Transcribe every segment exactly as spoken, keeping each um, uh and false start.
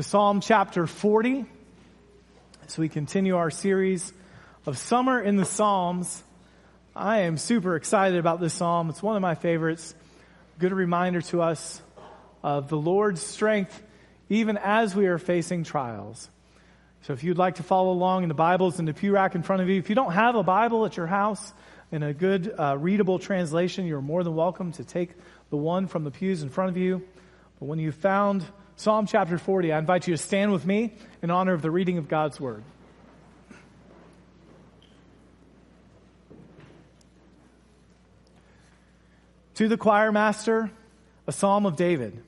to Psalm chapter forty as we continue our series of Summer in the Psalms. I am super excited about this psalm. It's one of my favorites. Good reminder to us of the Lord's strength even as we are facing trials. So if you'd like to follow along in the Bibles in the pew rack in front of you, if you don't have a Bible at your house in a good uh, readable translation, you're more than welcome to take the one from the pews in front of you. But when you found Psalm chapter forty, I invite you to stand with me in honor of the reading of God's Word. To the choir master, a psalm of David.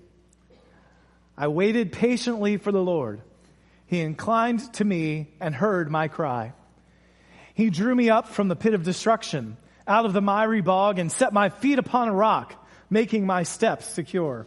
I waited patiently for the Lord. He inclined to me and heard my cry. He drew me up from the pit of destruction, out of the miry bog, and set my feet upon a rock, making my steps secure.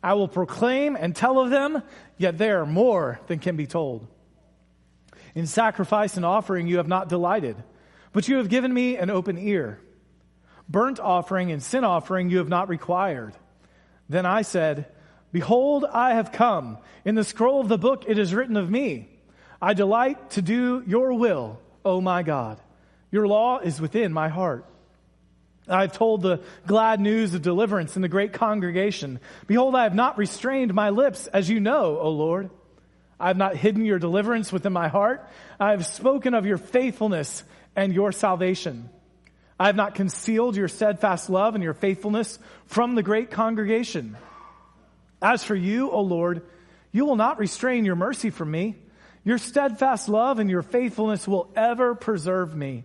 I will proclaim and tell of them, yet they are more than can be told. In sacrifice and offering you have not delighted, but you have given me an open ear. Burnt offering and sin offering you have not required. Then I said, behold, I have come. In the scroll of the book it is written of me. I delight to do your will, O my God. Your law is within my heart. I have told the glad news of deliverance in the great congregation. Behold, I have not restrained my lips, as you know, O Lord. I have not hidden your deliverance within my heart. I have spoken of your faithfulness and your salvation. I have not concealed your steadfast love and your faithfulness from the great congregation. As for you, O Lord, you will not restrain your mercy from me. Your steadfast love and your faithfulness will ever preserve me.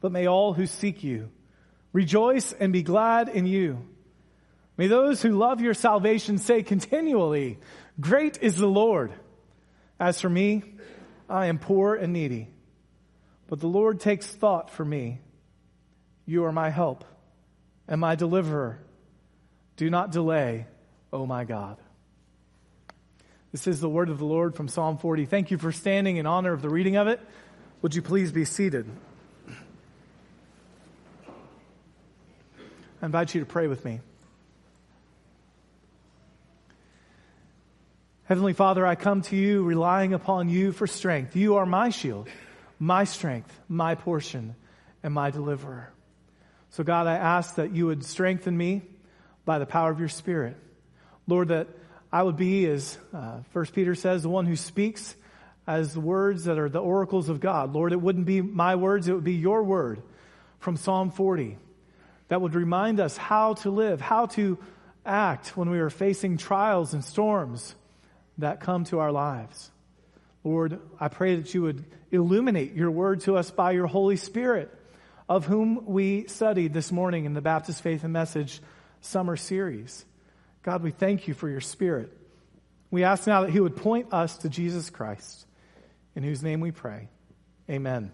But may all who seek you rejoice and be glad in you. May those who love your salvation say continually, great is the Lord. As for me, I am poor and needy, but the Lord takes thought for me. You are my help and my deliverer. Do not delay, O my God. This is the word of the Lord from Psalm forty. Thank you for standing in honor of the reading of it. Would you please be seated? I invite you to pray with me. Heavenly Father, I come to you relying upon you for strength. You are my shield, my strength, my portion, and my deliverer. So God, I ask that you would strengthen me by the power of your Spirit. Lord, that I would be, as uh, First Peter says, the one who speaks as the words that are the oracles of God. Lord, it wouldn't be my words, it would be your word from Psalm forty. That would remind us how to live, how to act when we are facing trials and storms that come to our lives. Lord, I pray that you would illuminate your word to us by your Holy Spirit, of whom we studied this morning in the Baptist Faith and Message summer series. God, we thank you for your Spirit. We ask now that he would point us to Jesus Christ, in whose name we pray. Amen.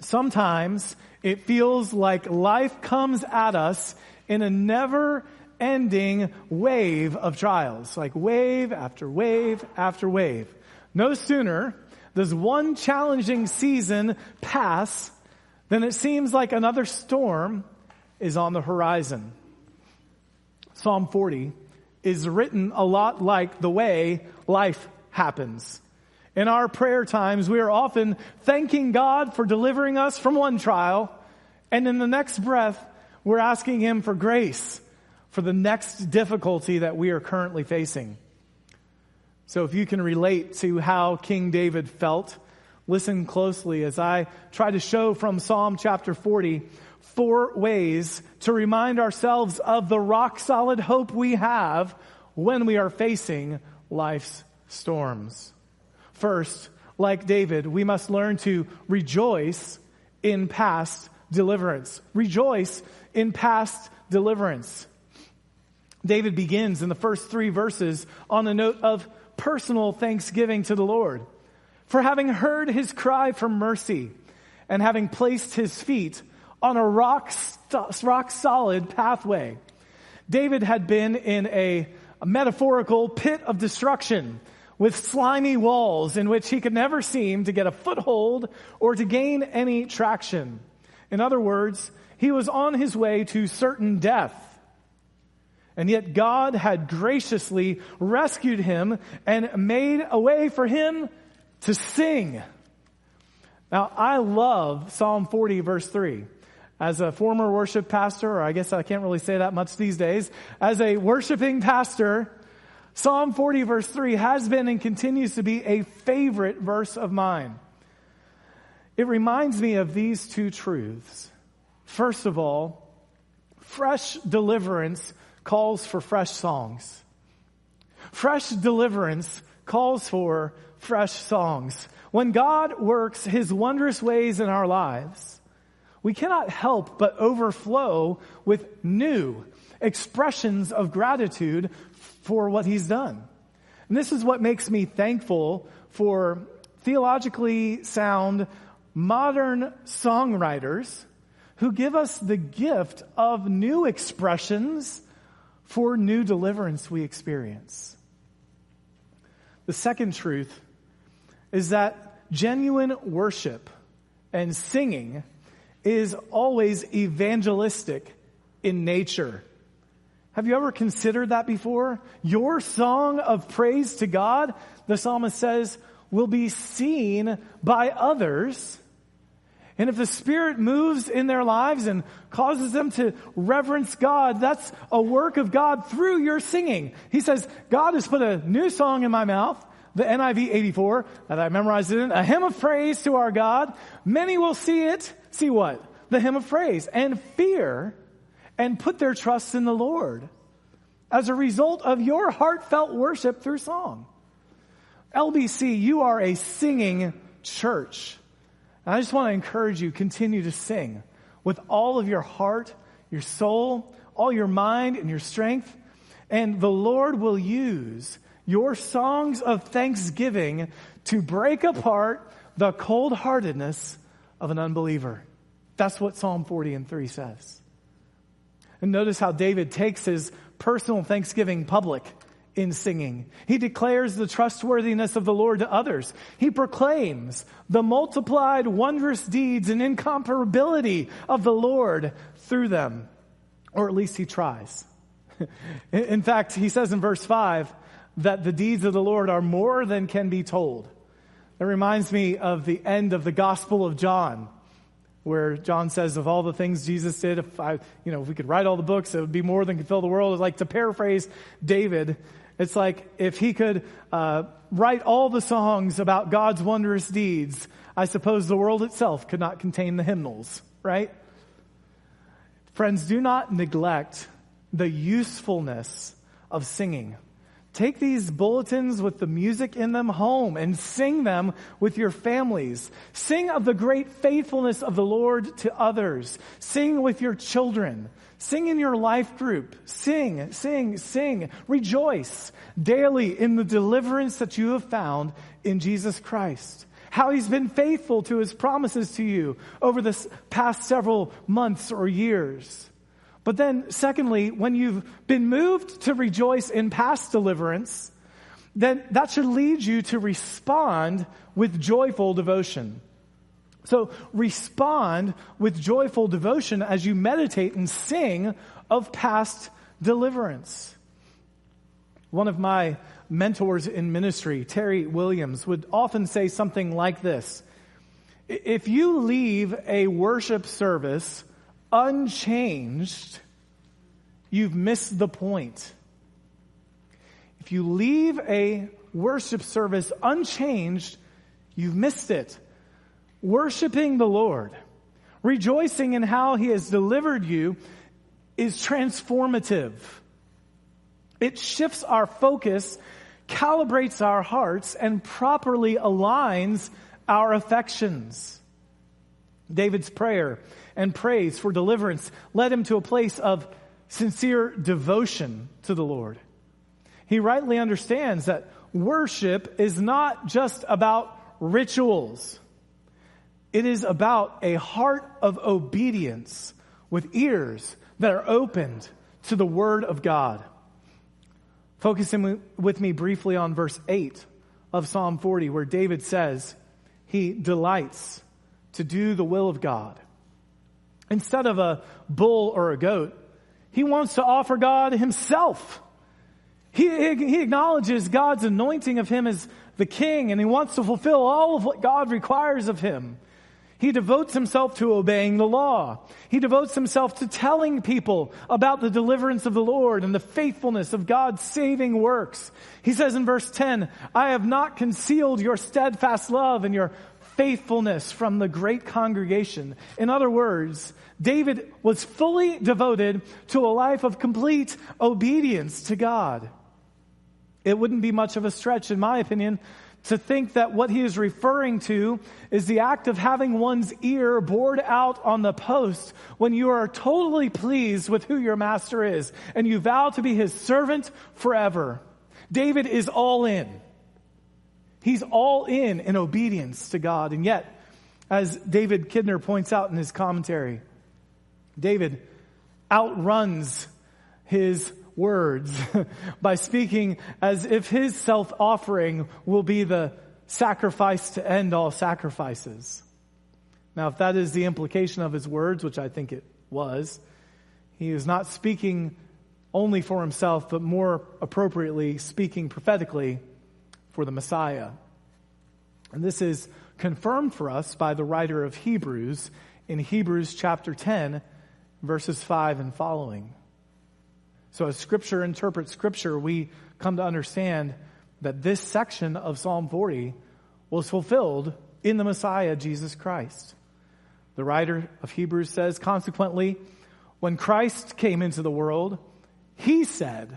Sometimes it feels like life comes at us in a never-ending wave of trials, like wave after wave after wave. No sooner does one challenging season pass than it seems like another storm is on the horizon. Psalm forty is written a lot like the way life happens. In our prayer times, we are often thanking God for delivering us from one trial, and in the next breath, we're asking him for grace for the next difficulty that we are currently facing. So if you can relate to how King David felt, listen closely as I try to show from Psalm chapter forty four ways to remind ourselves of the rock-solid hope we have when we are facing life's storms. First, like David, we must learn to rejoice in past deliverance. Rejoice in past deliverance. David begins in the first three verses on the note of personal thanksgiving to the Lord for having heard his cry for mercy and having placed his feet on a rock, rock solid pathway. David had been in a, a metaphorical pit of destruction with slimy walls in which he could never seem to get a foothold or to gain any traction. In other words, he was on his way to certain death. And yet God had graciously rescued him and made a way for him to sing. Now, I love Psalm forty, verse three. As a former worship pastor, or I guess I can't really say that much these days, as a worshiping pastor, Psalm forty verse three has been and continues to be a favorite verse of mine. It reminds me of these two truths. First of all, fresh deliverance calls for fresh songs. Fresh deliverance calls for fresh songs. When God works his wondrous ways in our lives, we cannot help but overflow with new expressions of gratitude for what he's done. And this is what makes me thankful for theologically sound modern songwriters who give us the gift of new expressions for new deliverance we experience. The second truth is that genuine worship and singing is always evangelistic in nature. Have you ever considered that before? Your song of praise to God, the psalmist says, will be seen by others. And if the Spirit moves in their lives and causes them to reverence God, that's a work of God through your singing. He says, God has put a new song in my mouth, the N I V eighty-four, that I memorized it in, a hymn of praise to our God. Many will see it. See what? The hymn of praise and fear and put their trust in the Lord as a result of your heartfelt worship through song. L B C, you are a singing church. And I just want to encourage you, continue to sing with all of your heart, your soul, all your mind and your strength. And the Lord will use your songs of thanksgiving to break apart the cold-heartedness of an unbeliever. That's what Psalm forty and three says. And notice how David takes his personal thanksgiving public in singing. He declares the trustworthiness of the Lord to others. He proclaims the multiplied wondrous deeds and incomparability of the Lord through them. Or at least he tries. In fact, he says in verse five that the deeds of the Lord are more than can be told. It reminds me of the end of the Gospel of John, where John says of all the things Jesus did, if I, you know, if we could write all the books, it would be more than could fill the world. It's like, to paraphrase David, it's like if he could uh, write all the songs about God's wondrous deeds, I suppose the world itself could not contain the hymnals, right? Friends, do not neglect the usefulness of singing. Take these bulletins with the music in them home and sing them with your families. Sing of the great faithfulness of the Lord to others. Sing with your children. Sing in your life group. Sing, sing, sing. Rejoice daily in the deliverance that you have found in Jesus Christ. How he's been faithful to his promises to you over the past several months or years. But then, secondly, when you've been moved to rejoice in past deliverance, then that should lead you to respond with joyful devotion. So respond with joyful devotion as you meditate and sing of past deliverance. One of my mentors in ministry, Terry Williams, would often say something like this. If you leave a worship service unchanged, you've missed the point. If you leave a worship service unchanged, you've missed it. Worshiping the Lord, rejoicing in how he has delivered you, is transformative. It shifts our focus, calibrates our hearts, and properly aligns our affections. David's prayer and praise for deliverance led him to a place of sincere devotion to the Lord. He rightly understands that worship is not just about rituals. It is about a heart of obedience with ears that are opened to the Word of God. Focus in with me briefly on verse eight of Psalm forty, where David says he delights to do the will of God. Instead of a bull or a goat, he wants to offer God himself. He, he acknowledges God's anointing of him as the king, and he wants to fulfill all of what God requires of him. He devotes himself to obeying the law. He devotes himself to telling people about the deliverance of the Lord and the faithfulness of God's saving works. He says in verse ten, "I have not concealed your steadfast love and your faithfulness from the great congregation." In other words, David was fully devoted to a life of complete obedience to God. It wouldn't be much of a stretch, in my opinion, to think that what he is referring to is the act of having one's ear bored out on the post when you are totally pleased with who your master is and you vow to be his servant forever. David is all in. He's all in in obedience to God. And yet, as David Kidner points out in his commentary, David outruns his words by speaking as if his self-offering will be the sacrifice to end all sacrifices. Now, if that is the implication of his words, which I think it was, he is not speaking only for himself, but more appropriately speaking prophetically for the Messiah. And this is confirmed for us by the writer of Hebrews in Hebrews chapter ten, verses five and following. So as Scripture interprets Scripture, we come to understand that this section of Psalm forty was fulfilled in the Messiah, Jesus Christ. The writer of Hebrews says, "Consequently, when Christ came into the world, he said,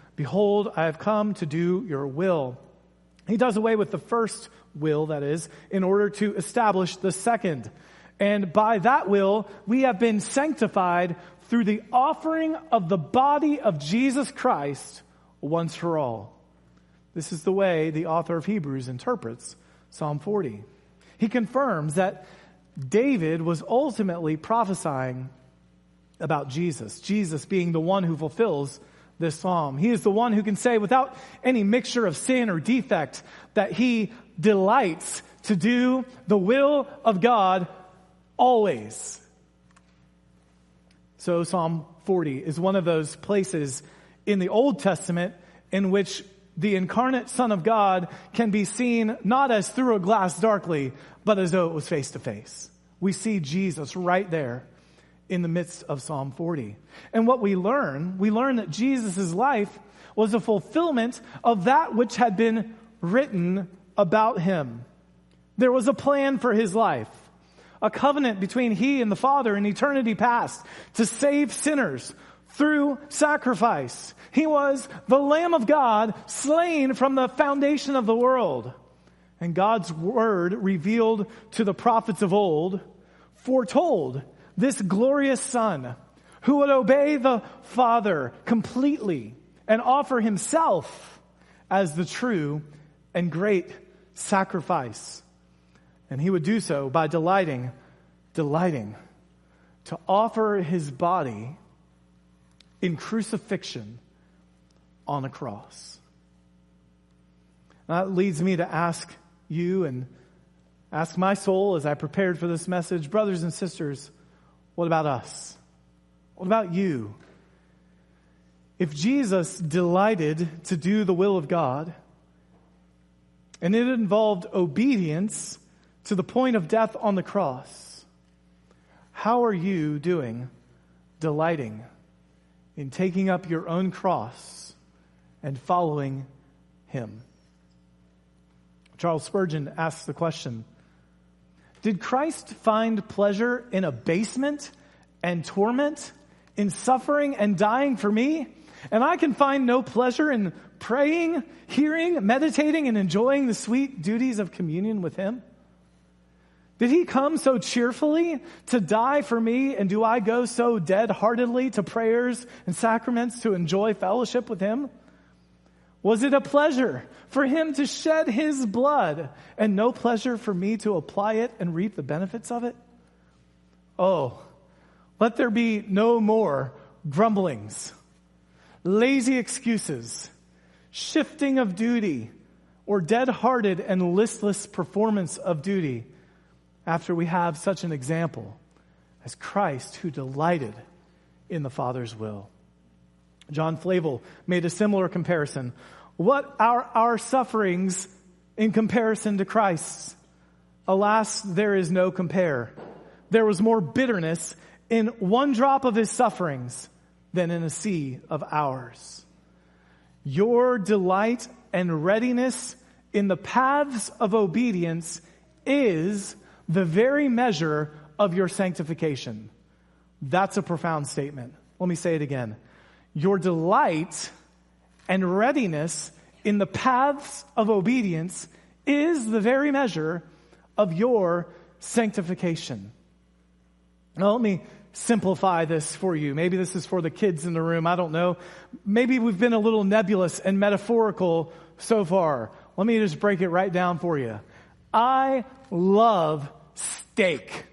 'Behold, I have come to do your will.' He does away with the first will, that is, in order to establish the second. And by that will, we have been sanctified through the offering of the body of Jesus Christ once for all." This is the way the author of Hebrews interprets Psalm forty. He confirms that David was ultimately prophesying about Jesus, Jesus being the one who fulfills this psalm. He is the one who can say without any mixture of sin or defect that he delights to do the will of God always. So Psalm forty is one of those places in the Old Testament in which the incarnate Son of God can be seen not as through a glass darkly, but as though it was face to face. We see Jesus right there in the midst of Psalm forty. And what we learn, we learn that Jesus' life was a fulfillment of that which had been written about him. There was a plan for his life, a covenant between he and the Father in eternity past to save sinners through sacrifice. He was the Lamb of God slain from the foundation of the world. And God's word revealed to the prophets of old foretold this glorious Son who would obey the Father completely and offer himself as the true and great sacrifice. And he would do so by delighting, delighting to offer his body in crucifixion on a cross. That leads me to ask you and ask my soul as I prepared for this message, brothers and sisters, what about us? What about you? If Jesus delighted to do the will of God, and it involved obedience to the point of death on the cross, how are you doing, delighting in taking up your own cross and following him? Charles Spurgeon asks the question, did Christ find pleasure in abasement and torment, in suffering and dying for me? And I can find no pleasure in praying, hearing, meditating, and enjoying the sweet duties of communion with him? Did he come so cheerfully to die for me, and do I go so dead-heartedly to prayers and sacraments to enjoy fellowship with him? Was it a pleasure for him to shed his blood, and no pleasure for me to apply it and reap the benefits of it? Oh, let there be no more grumblings, lazy excuses, shifting of duty, or dead-hearted and listless performance of duty after we have such an example as Christ, who delighted in the Father's will. John Flavel made a similar comparison. What are our sufferings in comparison to Christ's? Alas, there is no compare. There was more bitterness in one drop of his sufferings than in a sea of ours. Your delight and readiness in the paths of obedience is the very measure of your sanctification. That's a profound statement. Let me say it again. Your delight and readiness in the paths of obedience is the very measure of your sanctification. Now, let me simplify this for you. Maybe this is for the kids in the room. I don't know. Maybe we've been a little nebulous and metaphorical so far. Let me just break it right down for you. I love steak.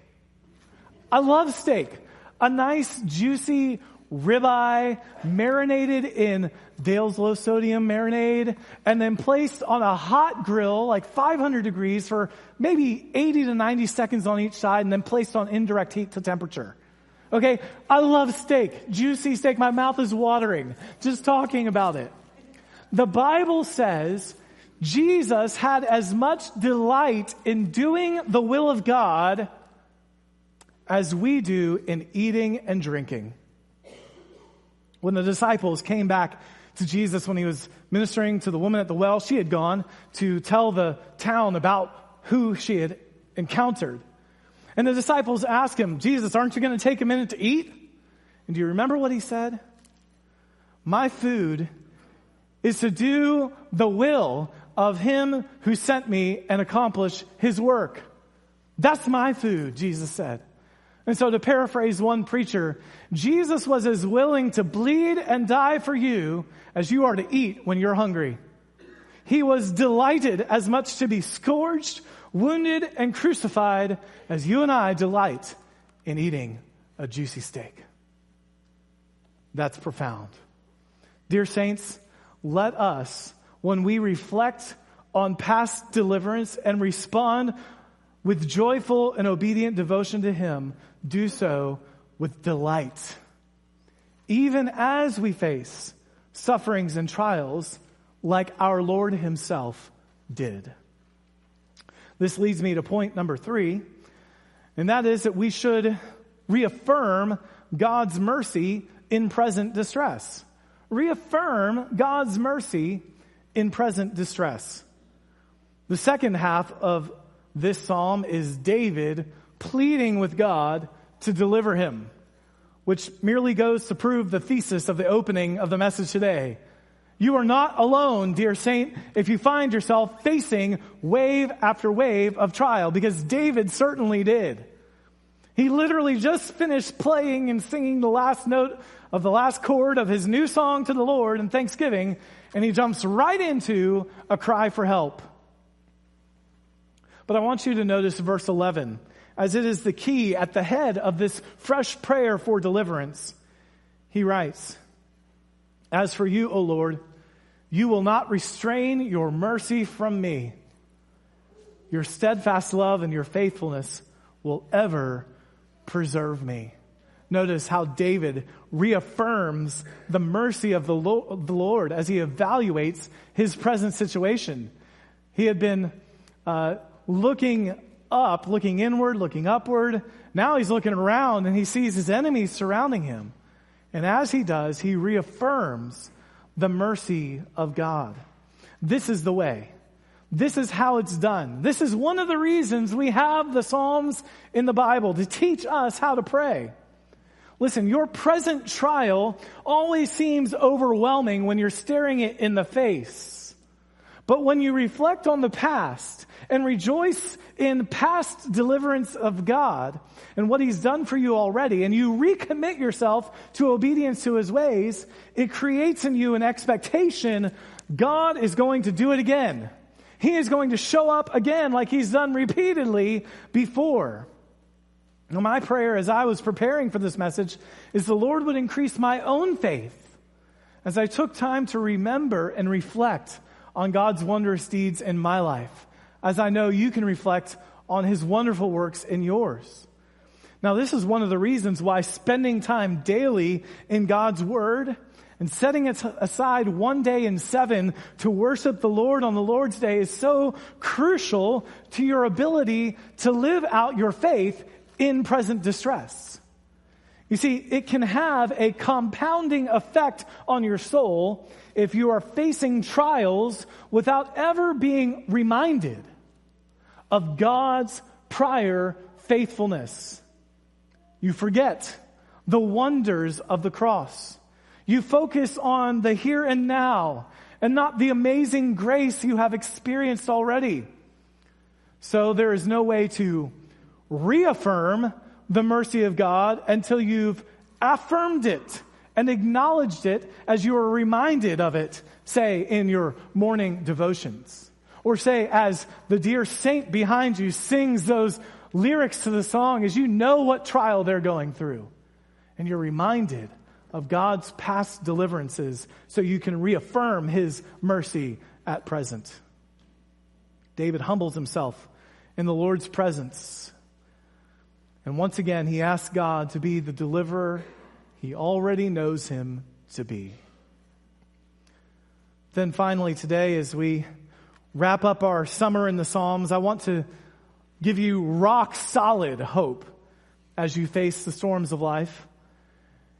I love steak. A nice, juicy ribeye marinated in Dale's low sodium marinade and then placed on a hot grill like five hundred degrees for maybe eighty to ninety seconds on each side, and then placed on indirect heat to temperature. Okay, I love steak, juicy steak. My mouth is watering just talking about it. The Bible says Jesus had as much delight in doing the will of God as we do in eating and drinking. When the disciples came back to Jesus when he was ministering to the woman at the well, she had gone to tell the town about who she had encountered. And the disciples asked him, Jesus, aren't you going to take a minute to eat? And do you remember what he said? My food is to do the will of him who sent me and accomplish his work. That's my food, Jesus said. And so, to paraphrase one preacher, Jesus was as willing to bleed and die for you as you are to eat when you're hungry. He was delighted as much to be scourged, wounded, and crucified as you and I delight in eating a juicy steak. That's profound. Dear saints, let us, when we reflect on past deliverance and respond with joyful and obedient devotion to him, do so with delight. Even as we face sufferings and trials like our Lord himself did. This leads me to point number three, and that is that we should reaffirm God's mercy in present distress. Reaffirm God's mercy in present distress. The second half of this psalm is David pleading with God to deliver him, which merely goes to prove the thesis of the opening of the message today. You are not alone, dear saint, if you find yourself facing wave after wave of trial, because David certainly did. He literally just finished playing and singing the last note of the last chord of his new song to the Lord in thanksgiving, and he jumps right into a cry for help. But I want you to notice verse eleven, as it is the key at the head of this fresh prayer for deliverance. He writes, as for you, O Lord, You will not restrain your mercy from me. Your steadfast love and your faithfulness will ever preserve me. Notice how David reaffirms the mercy of the Lord as he evaluates his present situation. He had been uh, looking up, looking inward, looking upward. Now he's looking around and he sees his enemies surrounding him. And as he does, he reaffirms the mercy of God. This is the way. This is how it's done. This is one of the reasons we have the Psalms in the Bible, to teach us how to pray. Listen, your present trial always seems overwhelming when you're staring it in the face. But when you reflect on the past and rejoice in past deliverance of God and what he's done for you already, and you recommit yourself to obedience to his ways, it creates in you an expectation God is going to do it again. He is going to show up again like he's done repeatedly before. Now, my prayer as I was preparing for this message is the Lord would increase my own faith as I took time to remember and reflect on God's wondrous deeds in my life, as I know you can reflect on his wonderful works in yours. Now, this is one of the reasons why spending time daily in God's word and setting aside one day in seven to worship the Lord on the Lord's Day is so crucial to your ability to live out your faith in present distress. You see, it can have a compounding effect on your soul if you are facing trials without ever being reminded of God's prior faithfulness. You forget the wonders of the cross. You focus on the here and now and not the amazing grace you have experienced already. So there is no way to reaffirm the mercy of God until you've affirmed it and acknowledged it as you are reminded of it, say, in your morning devotions. Or say, as the dear saint behind you sings those lyrics to the song, as you know what trial they're going through. And you're reminded of God's past deliverances so you can reaffirm his mercy at present. David humbles himself in the Lord's presence. And once again, he asks God to be the deliverer he already knows him to be. Then finally today, as we wrap up our summer in the Psalms, I want to give you rock solid hope as you face the storms of life.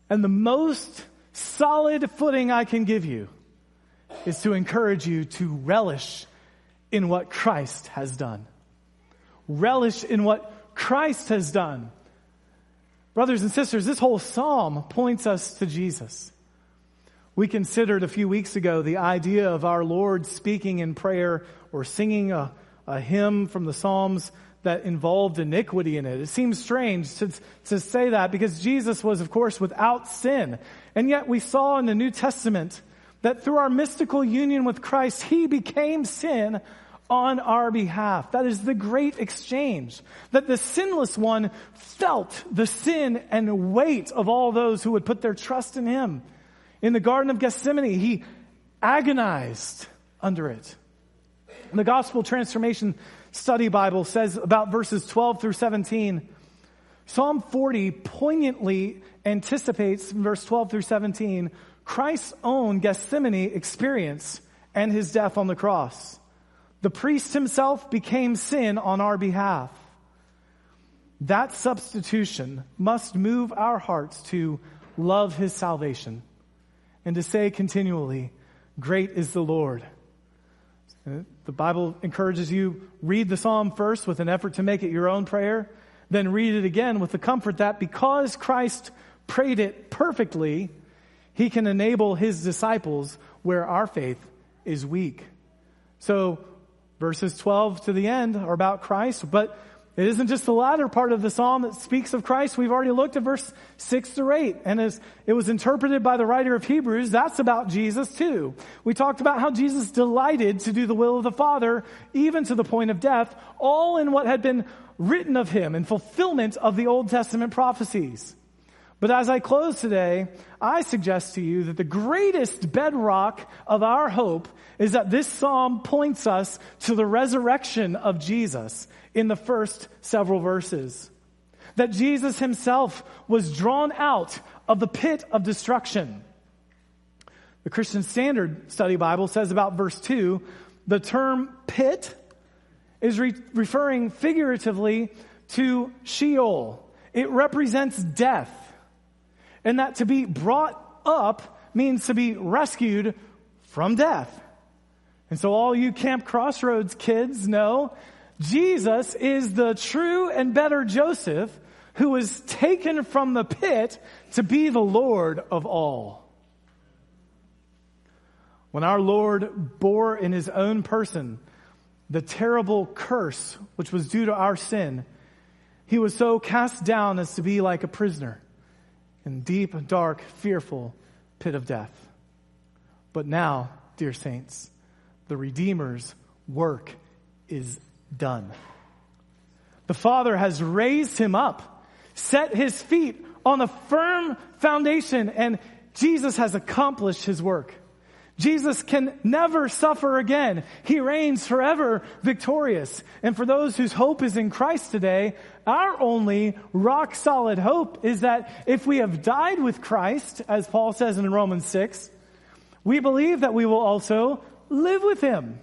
And the most solid footing I can give you is to encourage you to relish in what Christ has done. Relish in what Christ has done. Brothers and sisters, this whole psalm points us to Jesus. We considered a few weeks ago the idea of our Lord speaking in prayer or singing a, a hymn from the Psalms that involved iniquity in it. It seems strange to, to say that because Jesus was, of course, without sin. And yet we saw in the New Testament that through our mystical union with Christ, he became sin on our behalf. That is the great exchange, that the sinless one felt the sin and weight of all those who would put their trust in him. In the Garden of Gethsemane, he agonized under it. The Gospel Transformation Study Bible says about verses twelve through seventeen, Psalm forty poignantly anticipates, verse twelve through seventeen, Christ's own Gethsemane experience and his death on the cross. The priest himself became sin on our behalf. That substitution must move our hearts to love his salvation and to say continually, great is the Lord. The Bible encourages you, read the psalm first with an effort to make it your own prayer, then read it again with the comfort that because Christ prayed it perfectly, he can enable his disciples where our faith is weak. So, verses twelve to the end are about Christ, but it isn't just the latter part of the psalm that speaks of Christ. We've already looked at verse six through eight, and as it was interpreted by the writer of Hebrews, that's about Jesus too. We talked about how Jesus delighted to do the will of the Father, even to the point of death, all in what had been written of him in fulfillment of the Old Testament prophecies. But as I close today, I suggest to you that the greatest bedrock of our hope is that this psalm points us to the resurrection of Jesus in the first several verses. That Jesus himself was drawn out of the pit of destruction. The Christian Standard Study Bible says about verse two, the term pit is re- referring figuratively to Sheol. It represents death. And that to be brought up means to be rescued from death. And so all you Camp Crossroads kids know, Jesus is the true and better Joseph who was taken from the pit to be the Lord of all. When our Lord bore in his own person the terrible curse which was due to our sin, he was so cast down as to be like a prisoner in deep, dark, fearful pit of death. But now, dear saints, the Redeemer's work is done. The Father has raised him up, set his feet on a firm foundation, and Jesus has accomplished his work. Jesus can never suffer again. He reigns forever victorious. And for those whose hope is in Christ today, our only rock solid hope is that if we have died with Christ, as Paul says in Romans six, we believe that we will also live with him.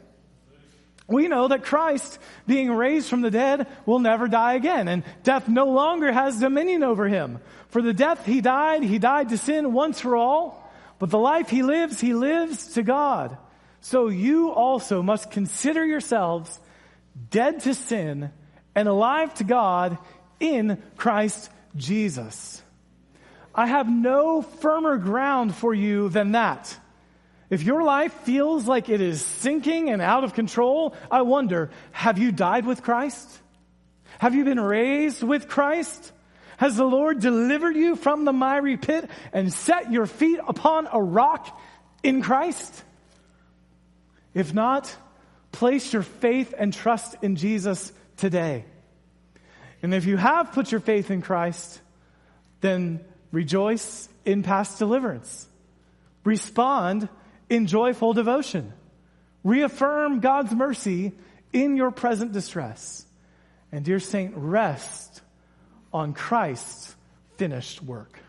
We know that Christ, being raised from the dead, will never die again, and death no longer has dominion over him. For the death he died, he died to sin once for all. But the life he lives, he lives to God. So you also must consider yourselves dead to sin and alive to God in Christ Jesus. I have no firmer ground for you than that. If your life feels like it is sinking and out of control, I wonder, have you died with Christ? Have you been raised with Christ? Has the Lord delivered you from the miry pit and set your feet upon a rock in Christ? If not, place your faith and trust in Jesus today. And if you have put your faith in Christ, then rejoice in past deliverance. Respond in joyful devotion. Reaffirm God's mercy in your present distress. And dear saint, rest on Christ's finished work.